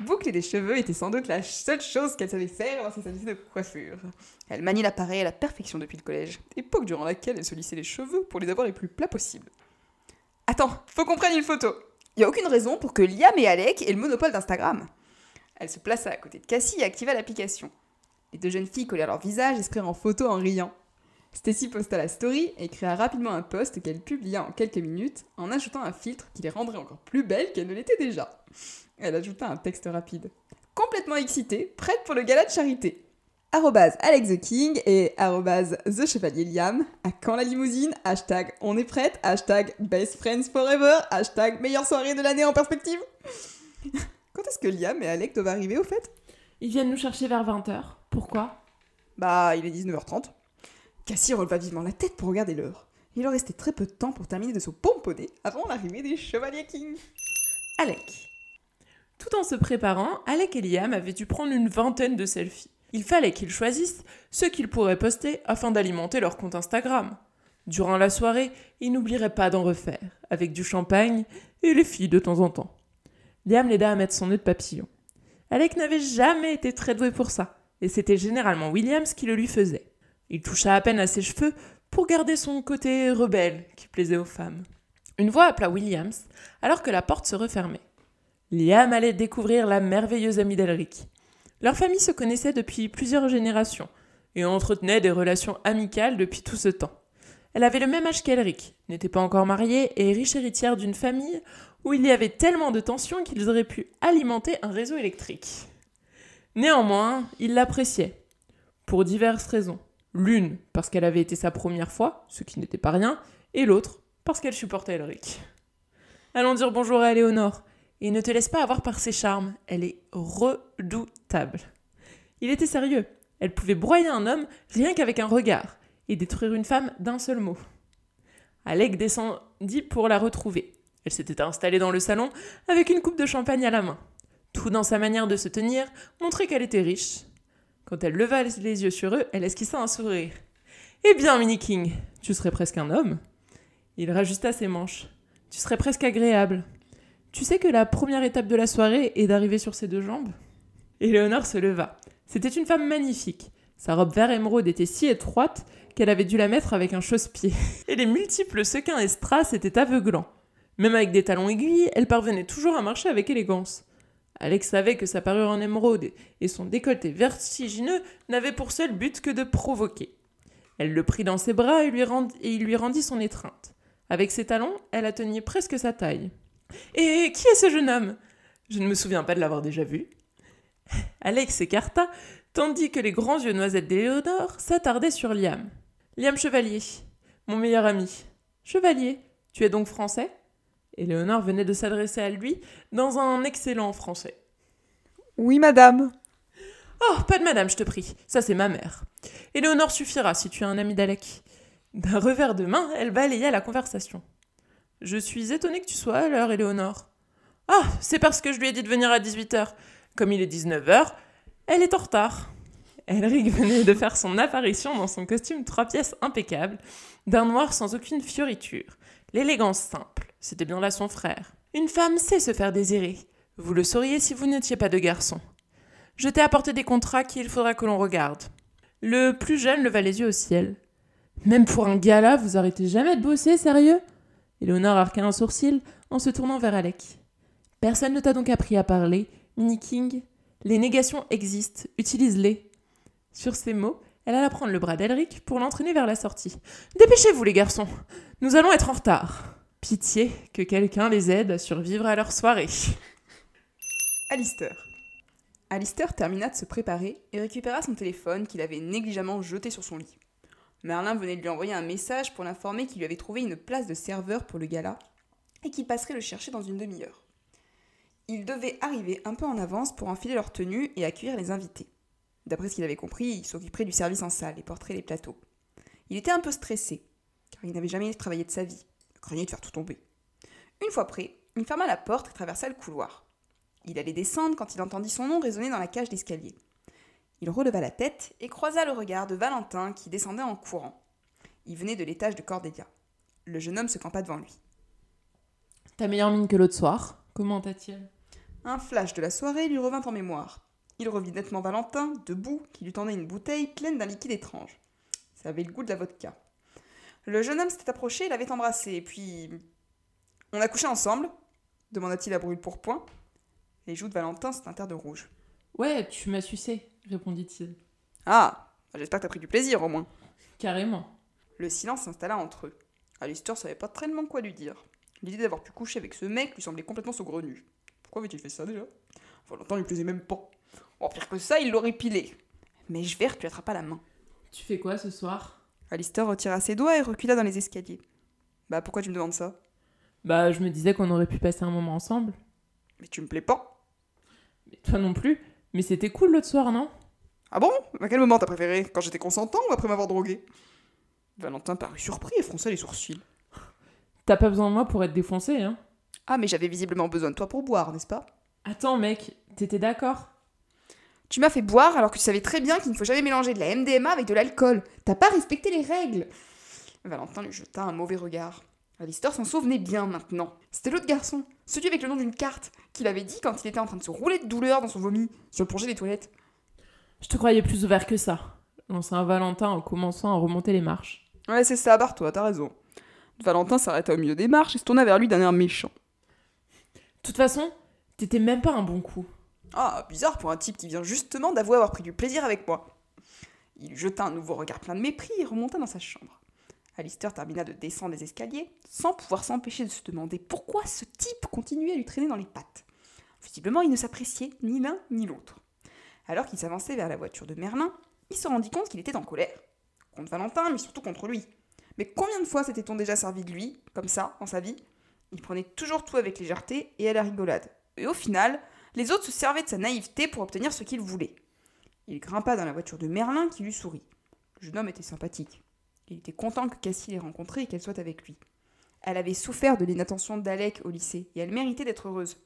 Boucler des cheveux était sans doute la seule chose qu'elle savait faire dans ses habitudes de coiffure. Elle manie l'appareil à la perfection depuis le collège, époque durant laquelle elle se lissait les cheveux pour les avoir les plus plats possibles. Attends, faut qu'on prenne une photo. Il n'y a aucune raison pour que Liam et Alec aient le monopole d'Instagram. Elle se plaça à côté de Cassie et activa l'application. Les deux jeunes filles collèrent leur visage et se prirent en photo en riant. Stacy posta la story et créa rapidement un post qu'elle publia en quelques minutes en ajoutant un filtre qui les rendrait encore plus belles qu'elles ne l'étaient déjà. Elle ajouta un texte rapide. Complètement excitée, prête pour le gala de charité. @AlecTheKing et @TheChevalierLiam. À quand la limousine ? #OnEstPrête. #BestFriendsForever. #Meilleure soirée de l'année en perspective. Quand est-ce que Liam et Alec doivent arriver au fait ? Ils viennent nous chercher vers 20h. Pourquoi ? Bah, il est 19h30. Cassie releva vivement la tête pour regarder l'heure. Il leur restait très peu de temps pour terminer de se pomponner avant l'arrivée des Chevaliers King. Alec. Tout en se préparant, Alec et Liam avaient dû prendre une vingtaine de selfies. Il fallait qu'ils choisissent ce qu'ils pourraient poster afin d'alimenter leur compte Instagram. Durant la soirée, ils n'oublieraient pas d'en refaire, avec du champagne et les filles de temps en temps. Liam l'aida à mettre son nœud de papillon. Alec n'avait jamais été très doué pour ça, et c'était généralement Williams qui le lui faisait. Il toucha à peine à ses cheveux pour garder son côté rebelle qui plaisait aux femmes. Une voix appela Williams alors que la porte se refermait. Liam allait découvrir la merveilleuse amie d'Alric. Leur famille se connaissait depuis plusieurs générations et entretenait des relations amicales depuis tout ce temps. Elle avait le même âge qu'Elric, n'était pas encore mariée et riche héritière d'une famille où il y avait tellement de tensions qu'ils auraient pu alimenter un réseau électrique. Néanmoins, il l'appréciait, pour diverses raisons. L'une, parce qu'elle avait été sa première fois, ce qui n'était pas rien, et l'autre, parce qu'elle supportait Alric. Allons dire bonjour à Éléonore, et ne te laisse pas avoir par ses charmes, elle est redoutable. Il était sérieux, elle pouvait broyer un homme rien qu'avec un regard, et détruire une femme d'un seul mot. Alec descendit pour la retrouver. Elle s'était installée dans le salon avec une coupe de champagne à la main. Tout dans sa manière de se tenir montrait qu'elle était riche. Quand elle leva les yeux sur eux, elle esquissa un sourire. « Eh bien, Minnie King, tu serais presque un homme. » Il rajusta ses manches. « Tu serais presque agréable. Tu sais que la première étape de la soirée est d'arriver sur ses deux jambes ?» Éléonore se leva. C'était une femme magnifique. Sa robe vert émeraude était si étroite qu'elle avait dû la mettre avec un chausse-pied. Et les multiples sequins et strass étaient aveuglants. Même avec des talons aiguilles, elle parvenait toujours à marcher avec élégance. Alec savait que sa parure en émeraude et son décolleté vertigineux n'avaient pour seul but que de provoquer. Elle le prit dans ses bras et il lui rendit son étreinte. Avec ses talons, elle atteignait presque sa taille. « Et qui est ce jeune homme ? Je ne me souviens pas de l'avoir déjà vu. » Alec s'écarta, tandis que les grands yeux noisettes d'Éléonore s'attardaient sur Liam. « Liam Chevalier, mon meilleur ami. Chevalier, tu es donc français ?» Éléonore venait de s'adresser à lui dans un excellent français. « Oui, madame. »« Oh, pas de madame, je te prie. Ça, c'est ma mère. Éléonore suffira si tu es un ami d'Alec. » D'un revers de main, elle balaya la conversation. « Je suis étonnée que tu sois à l'heure, Éléonore. »« Ah, c'est parce que je lui ai dit de venir à 18h. Comme il est 19h, elle est en retard. » Alric venait de faire son apparition dans son costume 3 pièces impeccable, d'un noir sans aucune fioriture. L'élégance simple. C'était bien là son frère. « Une femme sait se faire désirer. Vous le sauriez si vous n'étiez pas de garçon. Je t'ai apporté des contrats qu'il faudra que l'on regarde. » Le plus jeune leva les yeux au ciel. « Même pour un gala, vous arrêtez jamais de bosser, sérieux ?» Éléonore arqua un sourcil en se tournant vers Alec. « Personne ne t'a donc appris à parler, Minnie King. Les négations existent, utilise-les. » Sur ces mots, elle alla prendre le bras d'Alric pour l'entraîner vers la sortie. « Dépêchez-vous, les garçons, nous allons être en retard. » Pitié que quelqu'un les aide à survivre à leur soirée. Alistair. Alistair termina de se préparer et récupéra son téléphone qu'il avait négligemment jeté sur son lit. Merlin venait de lui envoyer un message pour l'informer qu'il lui avait trouvé une place de serveur pour le gala et qu'il passerait le chercher dans une demi-heure. Il devait arriver un peu en avance pour enfiler leur tenue et accueillir les invités. D'après ce qu'il avait compris, il s'occuperait du service en salle et porterait les plateaux. Il était un peu stressé, car il n'avait jamais travaillé de sa vie. Il craignait de faire tout tomber. Une fois prêt, il ferma la porte et traversa le couloir. Il allait descendre quand il entendit son nom résonner dans la cage d'escalier. Il releva la tête et croisa le regard de Valentin qui descendait en courant. Il venait de l'étage de Cordélia. Le jeune homme se campa devant lui. « T'as meilleure mine que l'autre soir. Comment t'a-t-il » Un flash de la soirée lui revint en mémoire. Il revit nettement Valentin, debout, qui lui tendait une bouteille pleine d'un liquide étrange. Ça avait le goût de la vodka. Le jeune homme s'était approché et l'avait embrassé. Et puis... « On a couché ensemble ?» demanda-t-il à brûle-pourpoint. Les joues de Valentin sont teintes de rouge. « Ouais, tu m'as sucé. » répondit-il. « Ah, j'espère que t'as pris du plaisir, au moins. »« Carrément. » Le silence s'installa entre eux. Alistair savait pas tellement quoi lui dire. L'idée d'avoir pu coucher avec ce mec lui semblait complètement saugrenue. Pourquoi avait-il fait ça, déjà ? Valentin lui plaisait même pas. Oh, pire que ça, il l'aurait pilé. Mais je verre, tu attrapas la main. « Tu fais quoi, ce soir ?» Alistair retira ses doigts et recula dans les escaliers. « Bah, pourquoi tu me demandes ça ?»« Bah, je me disais qu'on aurait pu passer un moment ensemble. »« Mais tu me plais pas. »« Mais toi non plus. Mais c'était cool, l'autre soir, non ? » « Ah bon ? À quel moment t'as préféré ? Quand j'étais consentant ou après m'avoir drogué ?» Valentin parut surpris et fronça les sourcils. « T'as pas besoin de moi pour être défoncé, hein ?»« Ah, mais j'avais visiblement besoin de toi pour boire, n'est-ce pas ?»« Attends, mec, t'étais d'accord ?»« Tu m'as fait boire alors que tu savais très bien qu'il ne faut jamais mélanger de la MDMA avec de l'alcool. T'as pas respecté les règles !» Valentin lui jeta un mauvais regard. Alistair s'en souvenait bien maintenant. C'était l'autre garçon, celui avec le nom d'une carte, qu'il avait dit quand il était en train de se rouler de douleur dans son vomi sur le plongée des toilettes. « Je te croyais plus ouvert que ça », lança un Valentin en commençant à remonter les marches. « Ouais, c'est ça, barre-toi, t'as raison. » Valentin s'arrêta au milieu des marches et se tourna vers lui d'un air méchant. « De toute façon, t'étais même pas un bon coup. »« Ah, bizarre pour un type qui vient justement d'avouer avoir pris du plaisir avec moi. » Il jeta un nouveau regard plein de mépris et remonta dans sa chambre. Alistair termina de descendre les escaliers sans pouvoir s'empêcher de se demander pourquoi ce type continuait à lui traîner dans les pattes. Visiblement, il ne s'appréciait ni l'un ni l'autre. Alors qu'il s'avançait vers la voiture de Merlin, il se rendit compte qu'il était en colère. Contre Valentin, mais surtout contre lui. Mais combien de fois s'était-on déjà servi de lui, comme ça, dans sa vie ? Il prenait toujours tout avec légèreté et à la rigolade. Et au final, les autres se servaient de sa naïveté pour obtenir ce qu'ils voulaient. Il grimpa dans la voiture de Merlin qui lui sourit. Le jeune homme était sympathique. Il était content que Cassie l'ait rencontré et qu'elle soit avec lui. Elle avait souffert de l'inattention d'Alec au lycée et elle méritait d'être heureuse.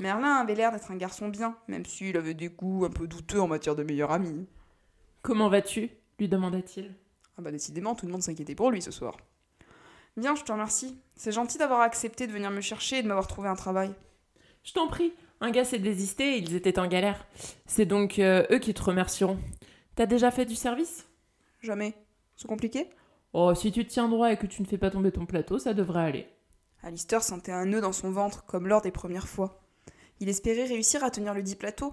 Merlin avait l'air d'être un garçon bien, même s'il avait des goûts un peu douteux en matière de meilleur ami. « Comment vas-tu » lui demanda-t-il. Ah bah décidément, tout le monde s'inquiétait pour lui ce soir. « Bien, je te remercie. C'est gentil d'avoir accepté de venir me chercher et de m'avoir trouvé un travail. »« Je t'en prie. Un gars s'est désisté et ils étaient en galère. C'est donc eux qui te remercieront. T'as déjà fait du service ?»« Jamais. C'est compliqué ?»« Oh, si tu te tiens droit et que tu ne fais pas tomber ton plateau, ça devrait aller. » Alistair sentait un nœud dans son ventre, comme lors des premières fois. Il espérait réussir à tenir le dit plateau.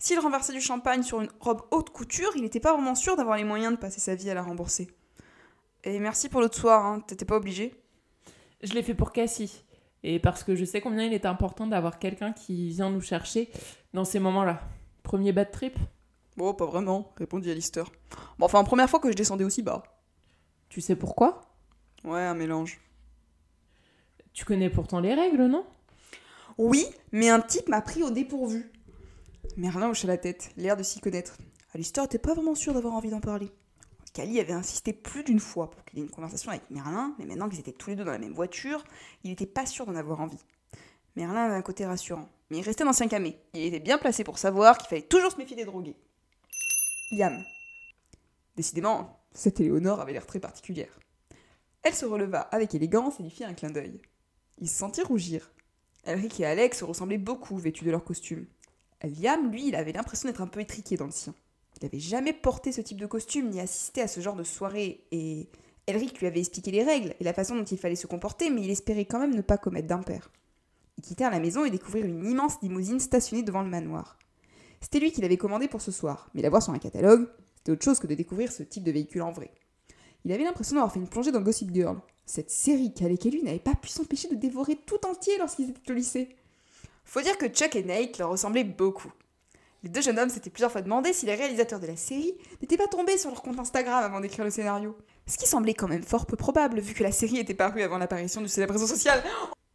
S'il renversait du champagne sur une robe haute couture, il n'était pas vraiment sûr d'avoir les moyens de passer sa vie à la rembourser. Et merci pour l'autre soir, hein. T'étais pas obligé. Je l'ai fait pour Cassie. Et parce que je sais combien il est important d'avoir quelqu'un qui vient nous chercher dans ces moments-là. Premier bad trip ? Oh, pas vraiment, répondit Alistair. Bon, enfin, première fois que je descendais aussi bas. Tu sais pourquoi ? Ouais, un mélange. Tu connais pourtant les règles, non ? Oui, mais un type m'a pris au dépourvu. Merlin hocha la tête, l'air de s'y connaître. Alistair n'était pas vraiment sûr d'avoir envie d'en parler. Kali avait insisté plus d'une fois pour qu'il ait une conversation avec Merlin, mais maintenant qu'ils étaient tous les deux dans la même voiture, il n'était pas sûr d'en avoir envie. Merlin avait un côté rassurant, mais il restait un ancien camé. Il était bien placé pour savoir qu'il fallait toujours se méfier des drogués. Liam. Décidément, cette Éléonore avait l'air très particulière. Elle se releva avec élégance et lui fit un clin d'œil. Il se sentit rougir. Alric et Alec se ressemblaient beaucoup, vêtus de leurs costumes. Liam, lui, il avait l'impression d'être un peu étriqué dans le sien. Il n'avait jamais porté ce type de costume, ni assisté à ce genre de soirée, et Alric lui avait expliqué les règles et la façon dont il fallait se comporter, mais il espérait quand même ne pas commettre d'impair. Ils quittèrent la maison et découvrirent une immense limousine stationnée devant le manoir. C'était lui qui l'avait commandé pour ce soir, mais la voir sur un catalogue, c'était autre chose que de découvrir ce type de véhicule en vrai. Il avait l'impression d'avoir fait une plongée dans Gossip Girl, cette série qu'Alec et lui n'avaient pas pu s'empêcher de dévorer tout entier lorsqu'ils étaient au lycée. Faut dire que Chuck et Nate leur ressemblaient beaucoup. Les deux jeunes hommes s'étaient plusieurs fois demandé si les réalisateurs de la série n'étaient pas tombés sur leur compte Instagram avant d'écrire le scénario. Ce qui semblait quand même fort peu probable, vu que la série était parue avant l'apparition du célèbre réseau social.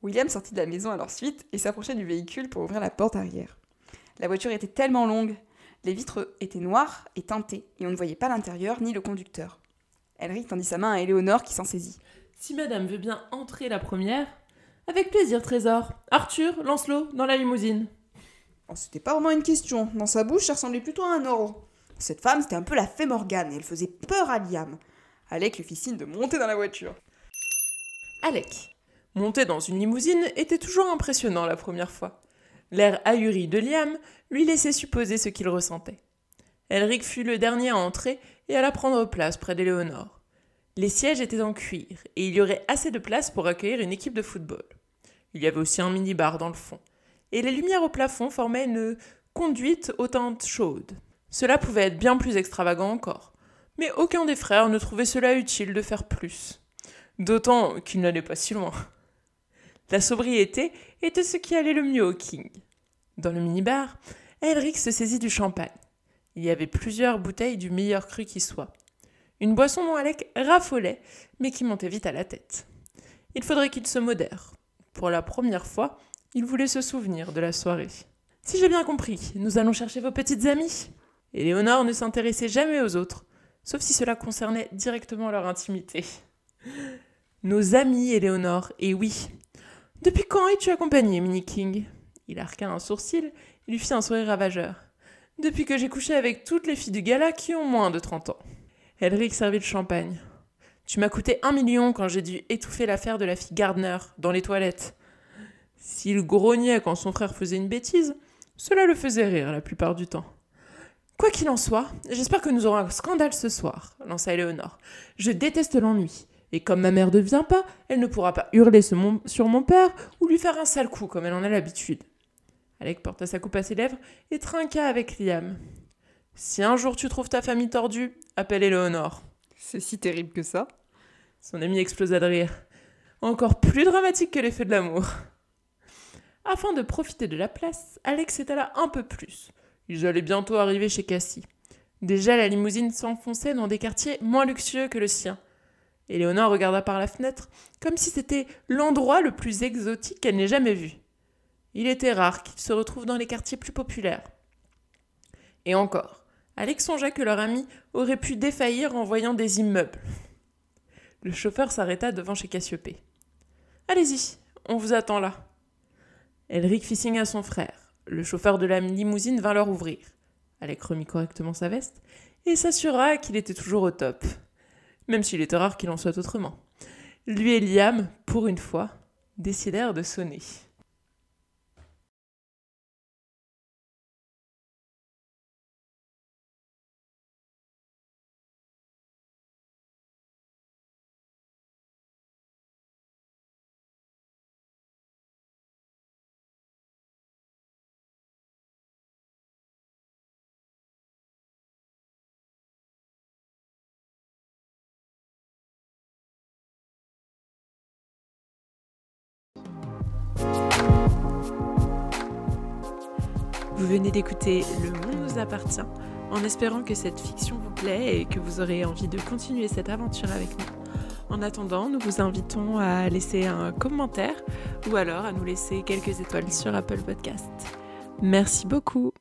William sortit de la maison à leur suite et s'approchait du véhicule pour ouvrir la porte arrière. La voiture était tellement longue, les vitres étaient noires et teintées, et on ne voyait pas l'intérieur ni le conducteur. Alric tendit sa main à Éléonore qui s'en saisit. « Si madame veut bien entrer la première, avec plaisir, trésor. Arthur, Lancelot, dans la limousine. » Oh, c'était pas vraiment une question. Dans sa bouche, ça ressemblait plutôt à un ordre. Cette femme, c'était un peu la fée Morgane et elle faisait peur à Liam. Alec lui fit signe de monter dans la voiture. Alec. Monter dans une limousine était toujours impressionnant la première fois. L'air ahuri de Liam lui laissait supposer ce qu'il ressentait. Alric fut le dernier à entrer et alla prendre place près d'Éléonore. Les sièges étaient en cuir et il y aurait assez de place pour accueillir une équipe de football. Il y avait aussi un mini-bar dans le fond. Et les lumières au plafond formaient une conduite aux teintes chaudes. Cela pouvait être bien plus extravagant encore, mais aucun des frères ne trouvait cela utile de faire plus. D'autant qu'ils n'allaient pas si loin. La sobriété était ce qui allait le mieux au King. Dans le minibar, Alric se saisit du champagne. Il y avait plusieurs bouteilles du meilleur cru qui soit. Une boisson dont Alec raffolait, mais qui montait vite à la tête. Il faudrait qu'il se modère. Pour la première fois, il voulait se souvenir de la soirée. « Si j'ai bien compris, nous allons chercher vos petites amies. » Éléonore ne s'intéressait jamais aux autres, sauf si cela concernait directement leur intimité. « Nos amies, Éléonore, et oui. Depuis quand es-tu accompagnée, Minnie King ?» Il arqua un sourcil et lui fit un sourire ravageur. « Depuis que j'ai couché avec toutes les filles du gala qui ont moins de 30 ans. » Alric servit le champagne. « Tu m'as coûté 1 million quand j'ai dû étouffer l'affaire de la fille Gardner dans les toilettes. » S'il grognait quand son frère faisait une bêtise, cela le faisait rire la plupart du temps. « Quoi qu'il en soit, j'espère que nous aurons un scandale ce soir, » lança Éléonore. « Je déteste l'ennui, et comme ma mère ne vient pas, elle ne pourra pas hurler sur mon père ou lui faire un sale coup comme elle en a l'habitude. » Alec porta sa coupe à ses lèvres et trinqua avec Liam. « Si un jour tu trouves ta famille tordue, appelle Éléonore. » « C'est si terrible que ça ?» Son ami explosa de rire. « Encore plus dramatique que l'effet de l'amour. » Afin de profiter de la place, Alec s'étala un peu plus. Ils allaient bientôt arriver chez Cassie. Déjà, la limousine s'enfonçait dans des quartiers moins luxueux que le sien. Éléonore regarda par la fenêtre, comme si c'était l'endroit le plus exotique qu'elle n'ait jamais vu. Il était rare qu'ils se retrouvent dans les quartiers plus populaires. Et encore, Alec songea que leur ami aurait pu défaillir en voyant des immeubles. Le chauffeur s'arrêta devant chez Cassiopée. « Allez-y, on vous attend là. » Elric fit signe à son frère. Le chauffeur de la limousine vint leur ouvrir. Alec remit correctement sa veste et s'assura qu'il était toujours au top, même s'il était rare qu'il en soit autrement. Lui et Liam, pour une fois, décidèrent de sonner. Vous venez d'écouter Le Monde nous appartient, en espérant que cette fiction vous plaît et que vous aurez envie de continuer cette aventure avec nous. En attendant, nous vous invitons à laisser un commentaire ou alors à nous laisser quelques étoiles sur Apple Podcast. Merci beaucoup.